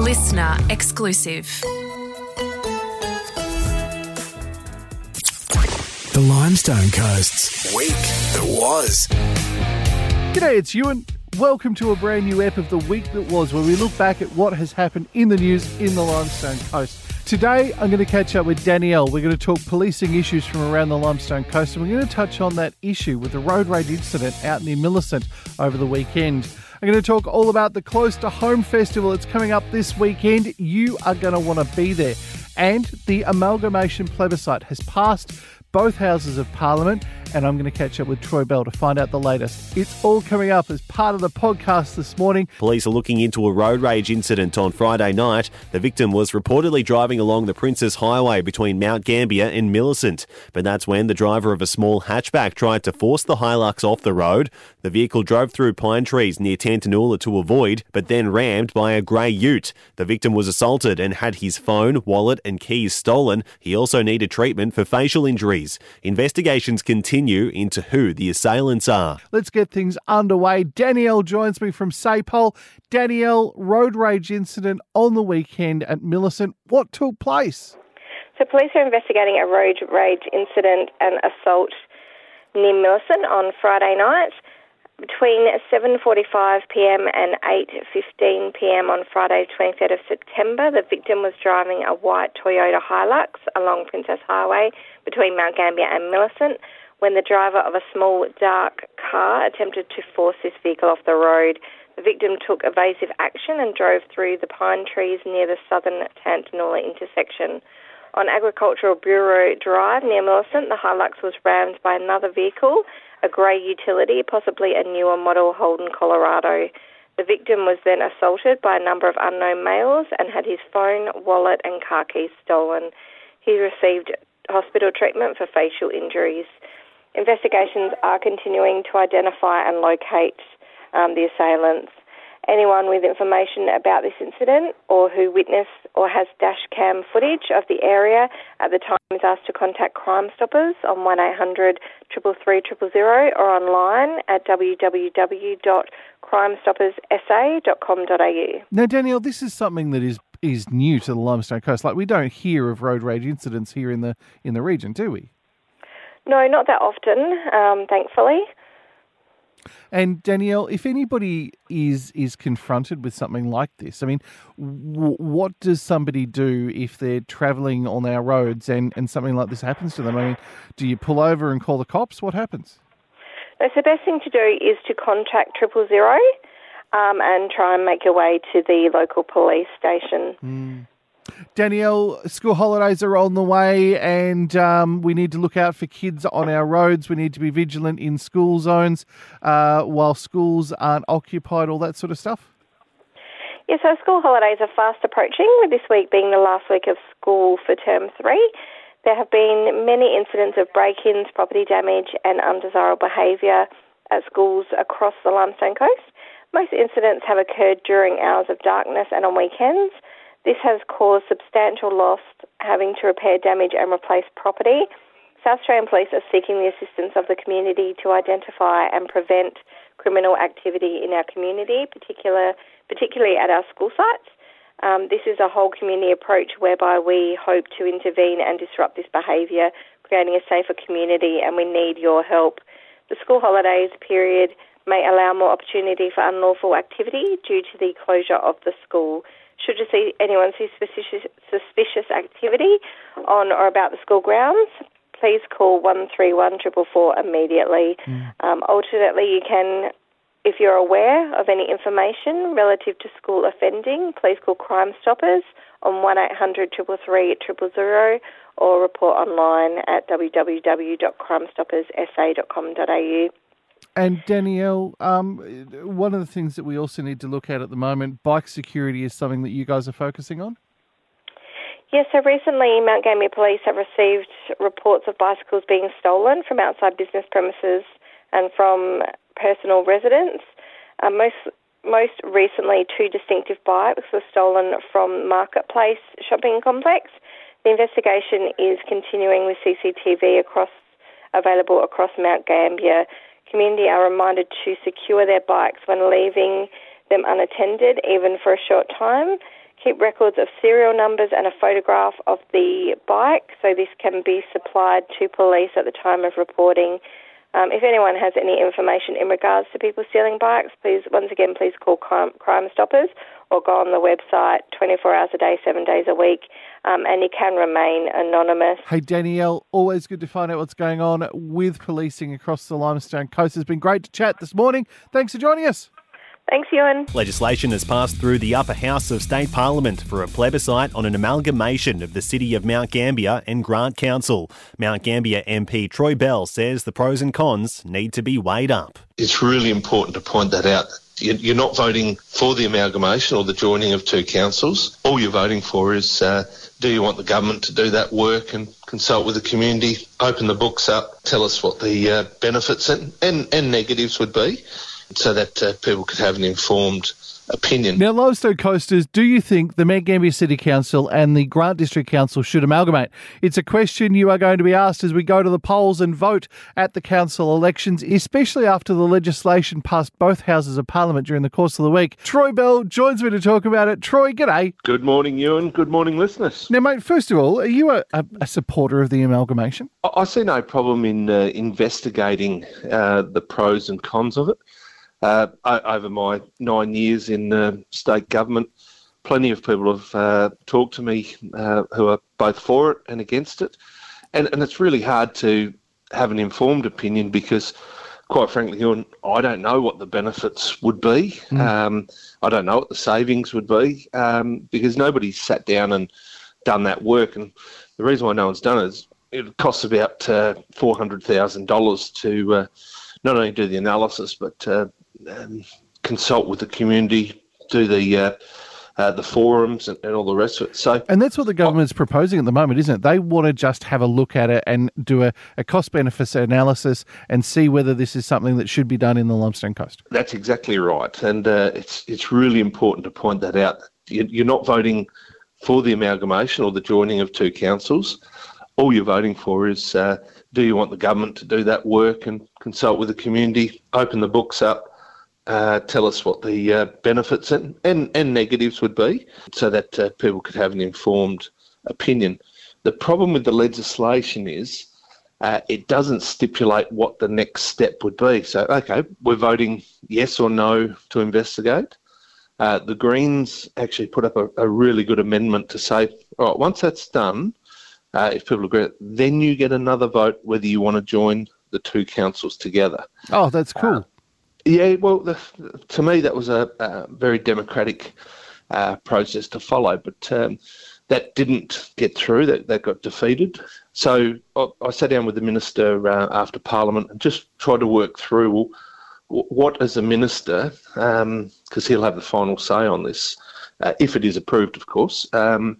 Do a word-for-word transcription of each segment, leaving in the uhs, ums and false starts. listener exclusive. The Limestone Coast's Week That Was. G'day, it's Ewan. Welcome to a brand new ep of The Week That Was, where we look back at what has happened in the news in the Limestone Coast. Today, I'm going to catch up with Danielle. We're going to talk policing issues from around the Limestone Coast, and we're going to touch on that issue with the road rage incident out near Millicent over the weekend. I'm going to talk all about the Close to Home Festival. It's coming up this weekend. You are going to want to be there. And the amalgamation plebiscite has passed both Houses of Parliament, and I'm going to catch up with Troy Bell to find out the latest. It's all coming up as part of the podcast this morning. Police are looking into a road rage incident on Friday night. The victim was reportedly driving along the Princess Highway between Mount Gambier and Millicent, but that's when the driver of a small hatchback tried to force the Hilux off the road. The vehicle drove through pine trees near Tantanoola to avoid, but then rammed by a grey ute. The victim was assaulted and had his phone, wallet and keys stolen. He also needed treatment for facial injuries. Investigations continue into who the assailants are. Let's get things underway. Danielle joins me from SAPOL. Danielle, road rage incident on the weekend at Millicent. What took place? So police are investigating a road rage incident and assault near Millicent on Friday night. Between seven forty-five p.m. and eight fifteen p.m. on Friday, twenty-third of September, the victim was driving a white Toyota Hilux along Princess Highway between Mount Gambier and Millicent when the driver of a small dark car attempted to force this vehicle off the road. The victim took evasive action and drove through the pine trees near the southern Tantanoola intersection. On Agricultural Bureau Drive near Millicent, the Hilux was rammed by another vehicle, a grey utility, possibly a newer model Holden, Colorado. The victim was then assaulted by a number of unknown males and had his phone, wallet and car keys stolen. He received hospital treatment for facial injuries. Investigations are continuing to identify and locate um, the assailants. Anyone with information about this incident or who witnessed or has dash cam footage of the area at the time is asked to contact Crime Stoppers on one eight hundred, three three three, zero zero zero or online at w w w dot crime stoppers s a dot com dot a u. Now, Danielle, this is something that is is new to the Limestone Coast. Like, we don't hear of road rage incidents here in the in the region, do we? No, not that often, um, thankfully. And Danielle, if anybody is is confronted with something like this, I mean, w- what does somebody do if they're travelling on our roads and, and something like this happens to them? I mean, do you pull over and call the cops? What happens? So the best thing to do is to contact triple zero um, and try and make your way to the local police station. Mm. Danielle, school holidays are on the way and um, we need to look out for kids on our roads. We need to be vigilant in school zones uh, while schools aren't occupied, all that sort of stuff. Yeah, so school holidays are fast approaching, with this week being the last week of school for term three. There have been many incidents of break-ins, property damage and undesirable behaviour at schools across the Limestone Coast. Most incidents have occurred during hours of darkness and on weekends. This has caused substantial loss, having to repair damage and replace property. South Australian Police are seeking the assistance of the community to identify and prevent criminal activity in our community, particular, particularly at our school sites. Um, this is a whole community approach whereby we hope to intervene and disrupt this behaviour, creating a safer community, and we need your help. The school holidays period may allow more opportunity for unlawful activity due to the closure of the school. Should you see anyone see suspicious, suspicious activity on or about the school grounds, please call one three one, four four four immediately. Mm. Um, alternately, you can, if you're aware of any information relative to school offending, please call Crime Stoppers on one eight hundred, three three three, zero zero zero or report online at w w w dot crime stoppers s a dot com dot a u. And Danielle, um, one of the things that we also need to look at at the moment, bike security is something that you guys are focusing on? Yes, yeah, so recently Mount Gambier Police have received reports of bicycles being stolen from outside business premises and from personal residents. Uh, most, most recently, two distinctive bikes were stolen from Marketplace Shopping Complex. The investigation is continuing with C C T V across available across Mount Gambier. Community are reminded to secure their bikes when leaving them unattended, even for a short time. Keep records of serial numbers and a photograph of the bike, so this can be supplied to police at the time of reporting. Um, if anyone has any information in regards to people stealing bikes, please, once again, please call Crime, Crime Stoppers or go on the website twenty-four hours a day, seven days a week, um, and you can remain anonymous. Hey, Danielle, always good to find out what's going on with policing across the Limestone Coast. It's been great to chat this morning. Thanks for joining us. Thanks, Ewan. Legislation has passed through the upper house of state parliament for a plebiscite on an amalgamation of the City of Mount Gambier and Grant Council. Mount Gambier M P Troy Bell says the pros and cons need to be weighed up. It's really important to point that out. You're not voting for the amalgamation or the joining of two councils. All you're voting for is uh, do you want the government to do that work and consult with the community, open the books up, tell us what the uh, benefits and, and, and negatives would be, so that uh, people could have an informed opinion. Now, Limestone Coasters, do you think the Mount Gambier City Council and the Grant District Council should amalgamate? It's a question you are going to be asked as we go to the polls and vote at the council elections, especially after the legislation passed both houses of parliament during the course of the week. Troy Bell joins me to talk about it. Troy, g'day. Good morning, Ewan. Good morning, listeners. Now, mate, first of all, are you a, a, a supporter of the amalgamation? I, I see no problem in uh, investigating uh, the pros and cons of it. Uh, over my nine years in uh, state government, plenty of people have uh, talked to me uh, who are both for it and against it. And, and it's really hard to have an informed opinion because, quite frankly, I don't know what the benefits would be. Mm. Um, I don't know what the savings would be um, because nobody's sat down and done that work. And the reason why no one's done it is it costs about uh, four hundred thousand dollars to uh, not only do the analysis but uh, Um, consult with the community, do the uh, uh, the forums and, and all the rest of it. So, and that's what the government's I, proposing at the moment, isn't it? They want to just have a look at it and do a, a cost-benefit analysis and see whether this is something that should be done in the Limestone Coast. That's exactly right, and uh, it's it's really important to point that out. You're not voting for the amalgamation or the joining of two councils. All you're voting for is uh, do you want the government to do that work and consult with the community, open the books up, Uh, tell us what the uh, benefits and, and, and negatives would be so that uh, people could have an informed opinion. The problem with the legislation is uh, it doesn't stipulate what the next step would be. So, okay, we're voting yes or no to investigate. Uh, the Greens actually put up a, a really good amendment to say, all right, once that's done, uh, if people agree, then you get another vote whether you want to join the two councils together. Oh, that's cool. Uh, Yeah, well, the, to me that was a, a very democratic uh, process to follow, but um, that didn't get through, that, that got defeated. So I, I sat down with the minister uh, after Parliament and just tried to work through, well, what as a minister, because um, he'll have the final say on this, uh, if it is approved, of course, um,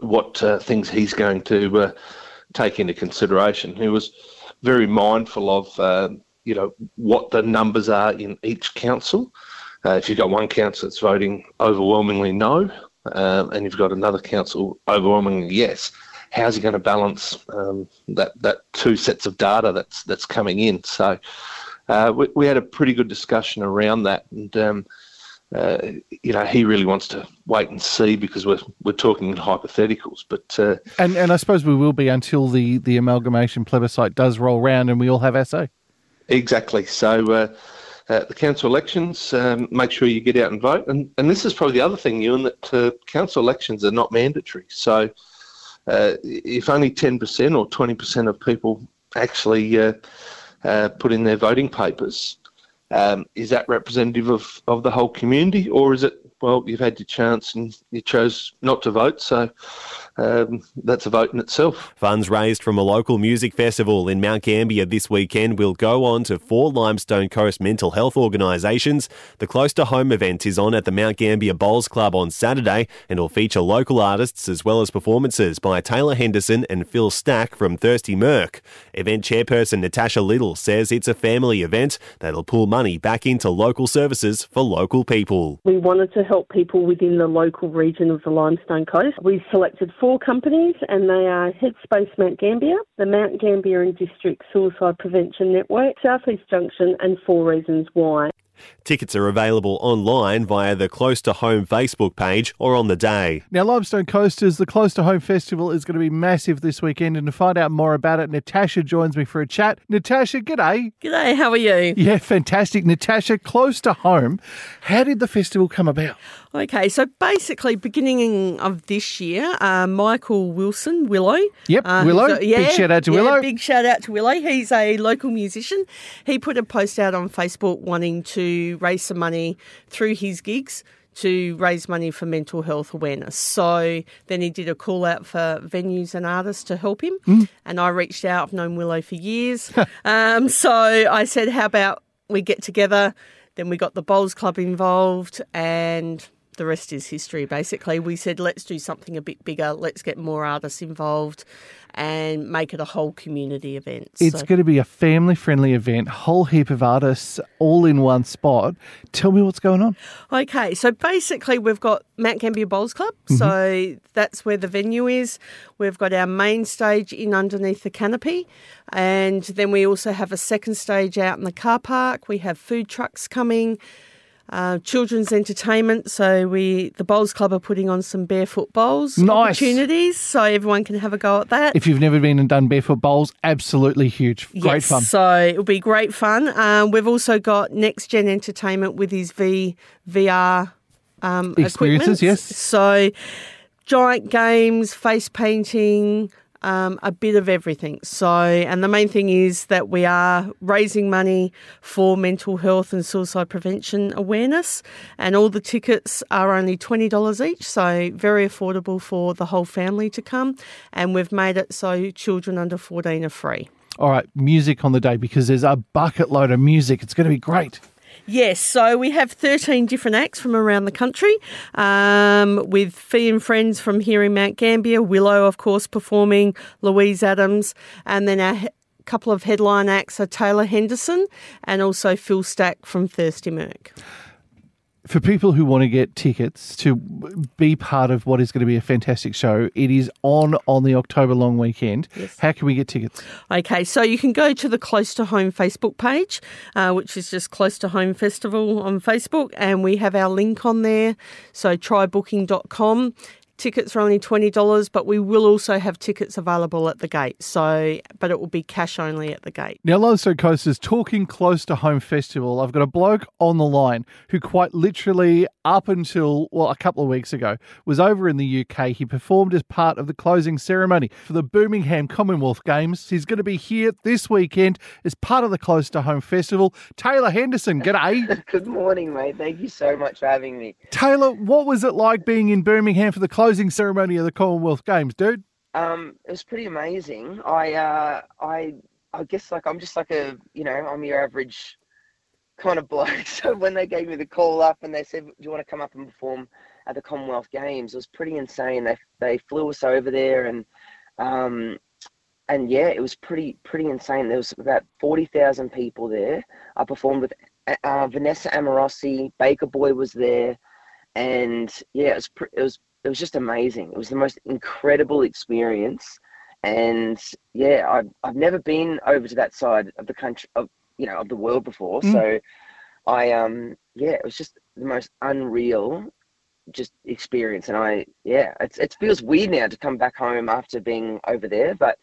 what uh, things he's going to uh, take into consideration. He was very mindful of Uh, you know, what the numbers are in each council. Uh, if you've got one council that's voting overwhelmingly no, um, and you've got another council overwhelmingly yes, how's he going to balance um, that that two sets of data that's that's coming in? So uh, we, we had a pretty good discussion around that, and um, uh, you know, he really wants to wait and see because we're we're talking in hypotheticals. But uh, and and I suppose we will be until the the amalgamation plebiscite does roll round and we all have our say. Exactly. So uh, uh, the council elections, um, make sure you get out and vote. And, and this is probably the other thing, Ewan, that uh, council elections are not mandatory. So uh, if only ten percent or twenty percent of people actually uh, uh, put in their voting papers, um, is that representative of, of the whole community, or is it, well, you've had your chance and you chose not to vote, so um, that's a vote in itself. Funds raised from a local music festival in Mount Gambier this weekend will go on to four Limestone Coast mental health organisations. The Close to Home event is on at the Mount Gambier Bowls Club on Saturday and will feature local artists as well as performances by Taylor Henderson and Phil Stack from Thirsty Merc. Event chairperson Natasha Little says it's a family event that'll pull money back into local services for local people. We wanted to help help people within the local region of the Limestone Coast. We've selected four companies, and they are Headspace Mount Gambier, the Mount Gambier and District Suicide Prevention Network, South East Junction, and Four Reasons Why. Tickets are available online via the Close to Home Facebook page or on the day. Now, Limestone Coasters, the Close to Home Festival is going to be massive this weekend, and to find out more about it, Natasha joins me for a chat. Natasha, g'day. G'day, how are you? Yeah, fantastic. Natasha, Close to Home, how did the festival come about? Okay, so basically beginning of this year, uh, Michael Wilson, Willow. Yep, uh, Willow. A, yeah, big shout out to yeah, Willow. Big shout out to Willow. He's a local musician. He put a post out on Facebook wanting to raise some money through his gigs to raise money for mental health awareness. So then he did a call out for venues and artists to help him. Mm. And I reached out. I've known Willow for years. um, so I said, how about we get together? Then we got the Bowls Club involved, and the rest is history, basically. We said, let's do something a bit bigger. Let's get more artists involved and make it a whole community event. It's so. going to be a family-friendly event, whole heap of artists all in one spot. Tell me what's going on. Okay, so basically we've got Mount Gambier Bowls Club, mm-hmm. so that's where the venue is. We've got our main stage in underneath the canopy, and then we also have a second stage out in the car park. We have food trucks coming. Uh, children's entertainment, so we the Bowls Club are putting on some barefoot bowls nice. opportunities, so everyone can have a go at that. If you've never been and done barefoot bowls, absolutely huge. Great yes, fun. So it'll be great fun. Um, we've also got Next Gen Entertainment with his v, VR um, experiences, equipment. yes. So giant games, face painting, Um, a bit of everything. So, and the main thing is that we are raising money for mental health and suicide prevention awareness, and all the tickets are only twenty dollars each, so very affordable for the whole family to come, and we've made it so children under fourteen are free. All right, music on the day, because there's a bucket load of music. It's going to be great. Yes, so we have thirteen different acts from around the country, um, with Fee and Friends from here in Mount Gambier, Willow, of course, performing, Louise Adams, and then our he- couple of headline acts are Taylor Henderson and also Phil Stack from Thirsty Merc. For people who want to get tickets to be part of what is going to be a fantastic show, it is on on the October long weekend. Yes. How can we get tickets? Okay, so you can go to the Close to Home Facebook page, uh, which is just Close to Home Festival on Facebook, and we have our link on there, so try booking dot com. Tickets are only twenty dollars, but we will also have tickets available at the gate. So, but it will be cash only at the gate. Now, Limestone Coast is talking Close to Home Festival. I've got a bloke on the line who quite literally up until, well, a couple of weeks ago, was over in the U K. He performed as part of the closing ceremony for the Birmingham Commonwealth Games. He's going to be here this weekend as part of the Close to Home Festival. Taylor Henderson, g'day. Good morning, mate. Thank you so much for having me. Taylor, what was it like being in Birmingham for the Close Closing ceremony of the Commonwealth Games, dude? Um, it was pretty amazing. I, uh, I, I guess like I'm just like a, you know, I'm your average kind of bloke. So when they gave me the call up and they said, "Do you want to come up and perform at the Commonwealth Games?" it was pretty insane. They they flew us over there, and um, and yeah, it was pretty pretty insane. There was about forty thousand people there. I performed with uh, Vanessa Amorosi, Baker Boy was there, and yeah, it was pr- it was. It was just amazing. It was the most incredible experience, and yeah, I've I've never been over to that side of the country, of you know, of the world before. Mm. So, I um yeah, it was just the most unreal, just experience. And I yeah, it's it feels weird now to come back home after being over there, but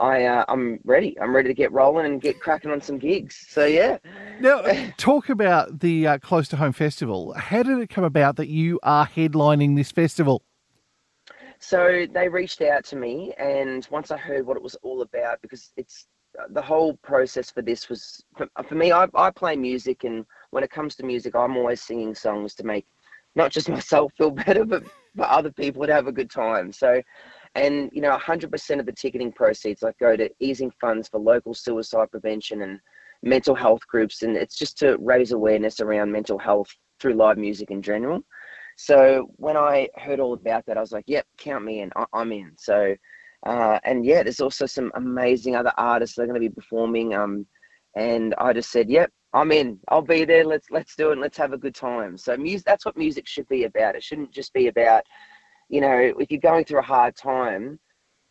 I uh, I'm ready. I'm ready to get rolling and get cracking on some gigs. So yeah. Now, talk about the uh, Close to Home Festival. How did it come about that you are headlining this festival? So they reached out to me, and once I heard what it was all about, because it's the whole process for this was for, for me. I I play music, and when it comes to music, I'm always singing songs to make not just myself feel better, but for other people to have a good time. So. And, you know, one hundred percent of the ticketing proceeds like go to easing funds for local suicide prevention and mental health groups. And it's just to raise awareness around mental health through live music in general. So when I heard all about that, I was like, yep, count me in. I- I'm in. So, uh, and yeah, there's also some amazing other artists that are going to be performing. Um, and I just said, yep, I'm in. I'll be there. Let's let's do it. And let's have a good time. So music, that's what music should be about. It shouldn't just be about, you know, if you're going through a hard time,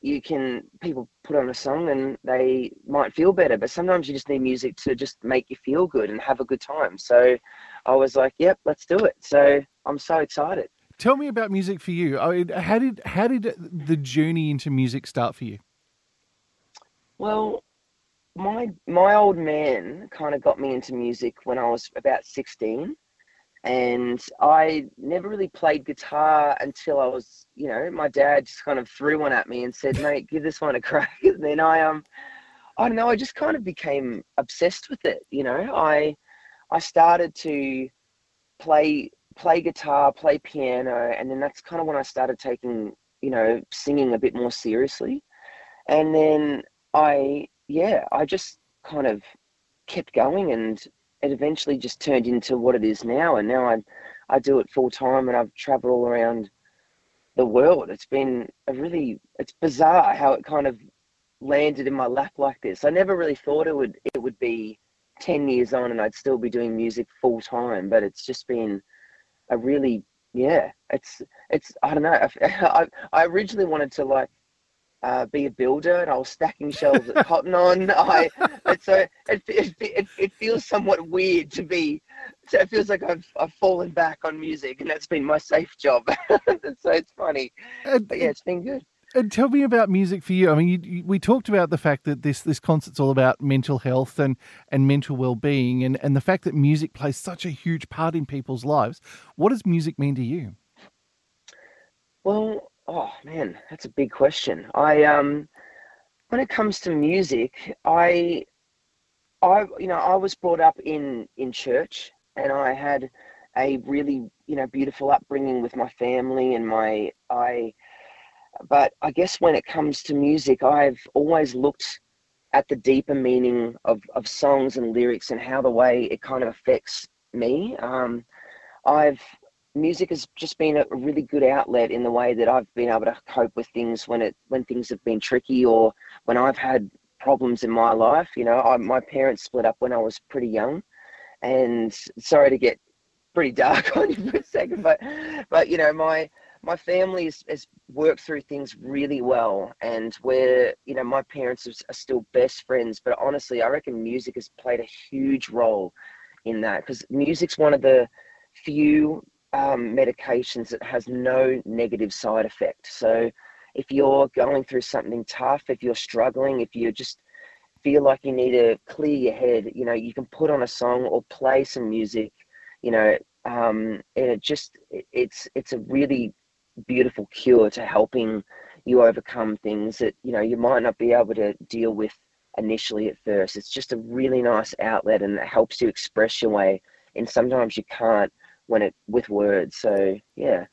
you can, people put on a song and they might feel better, but sometimes you just need music to just make you feel good and have a good time. So I was like, yep, let's do it. So I'm so excited. Tell me about music for you. I mean, how did, how did the journey into music start for you? Well, my, my old man kind of got me into music when I was about sixteen. And I never really played guitar until I was, you know, my dad just kind of threw one at me and said, mate, give this one a crack. And then I, um, I don't know, I just kind of became obsessed with it. You know, I, I started to play, play guitar, play piano. And then that's kind of when I started taking, you know, singing a bit more seriously. And then I, yeah, I just kind of kept going, and it eventually just turned into what it is now. And now I, I do it full time, and I've traveled all around the world. It's been a really, it's bizarre how it kind of landed in my lap like this. I never really thought it would, it would be ten years on and I'd still be doing music full time, but it's just been a really, yeah, it's, it's, I don't know. I, I, I originally wanted to like, Uh, be a builder, and I was stacking shelves at Cotton On. I, and so it, it, it, it feels somewhat weird to be, so it feels like I've, I've fallen back on music, and that's been my safe job. So it's funny, and, but yeah, it's been good. And tell me about music for you. I mean, you, you, we talked about the fact that this, this concert's all about mental health and, and mental well-being, and, and the fact that music plays such a huge part in people's lives. What does music mean to you? Well, oh man, that's a big question. I um, when it comes to music, I, I you know, I was brought up in in church, and I had a really you know beautiful upbringing with my family and my I. But I guess when it comes to music, I've always looked at the deeper meaning of of songs and lyrics and how the way it kind of affects me. Um, I've Music has just been a really good outlet in the way that I've been able to cope with things when it when things have been tricky, or when I've had problems in my life. You know, I, my parents split up when I was pretty young, and sorry to get pretty dark on you for a second, but but you know, my my family has, has worked through things really well, and where you know my parents are still best friends. But honestly, I reckon music has played a huge role in that, because music's one of the few Um, medications that has no negative side effect. So if you're going through something tough, if you're struggling, if you just feel like you need to clear your head, you know, you can put on a song or play some music, you know, um, and it just, it's, it's a really beautiful cure to helping you overcome things that, you know, you might not be able to deal with initially at first. It's just a really nice outlet, and it helps you express your way. And sometimes you can't when it with words. So yeah.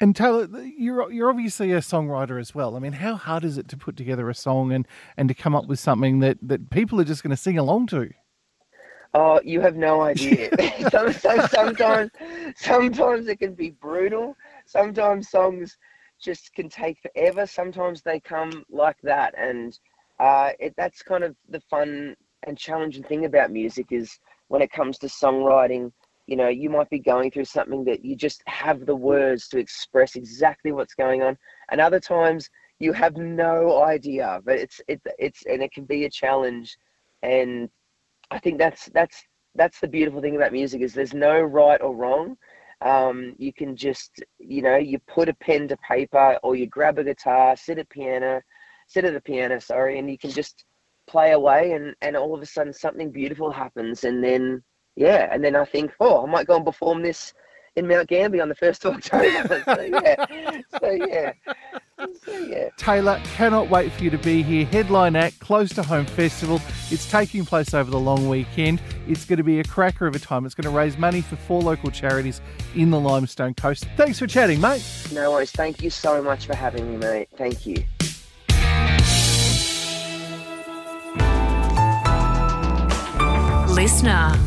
And Taylor, you're you're obviously a songwriter as well. I mean, how hard is it to put together a song and and to come up with something that that people are just going to sing along to? Oh, you have no idea. some, some, sometimes sometimes it can be brutal. Sometimes songs just can take forever. Sometimes they come like that, and uh it, that's kind of the fun and challenging thing about music, is when it comes to songwriting. You know, you might be going through something that you just have the words to express exactly what's going on, and other times you have no idea. But it's it it's and it can be a challenge, and I think that's that's that's the beautiful thing about music, is there's no right or wrong. Um, you can just you know you put a pen to paper, or you grab a guitar, sit at piano, sit at the piano, sorry, and you can just play away, and and all of a sudden something beautiful happens, and then. Yeah, and then I think, oh, I might go and perform this in Mount Gambier on the first of October. So, yeah. So, yeah. So, yeah. Taylor, cannot wait for you to be here. Headline act, Close to Home Festival. It's taking place over the long weekend. It's going to be a cracker of a time. It's going to raise money for four local charities in the Limestone Coast. Thanks for chatting, mate. No worries. Thank you so much for having me, mate. Thank you. Listener.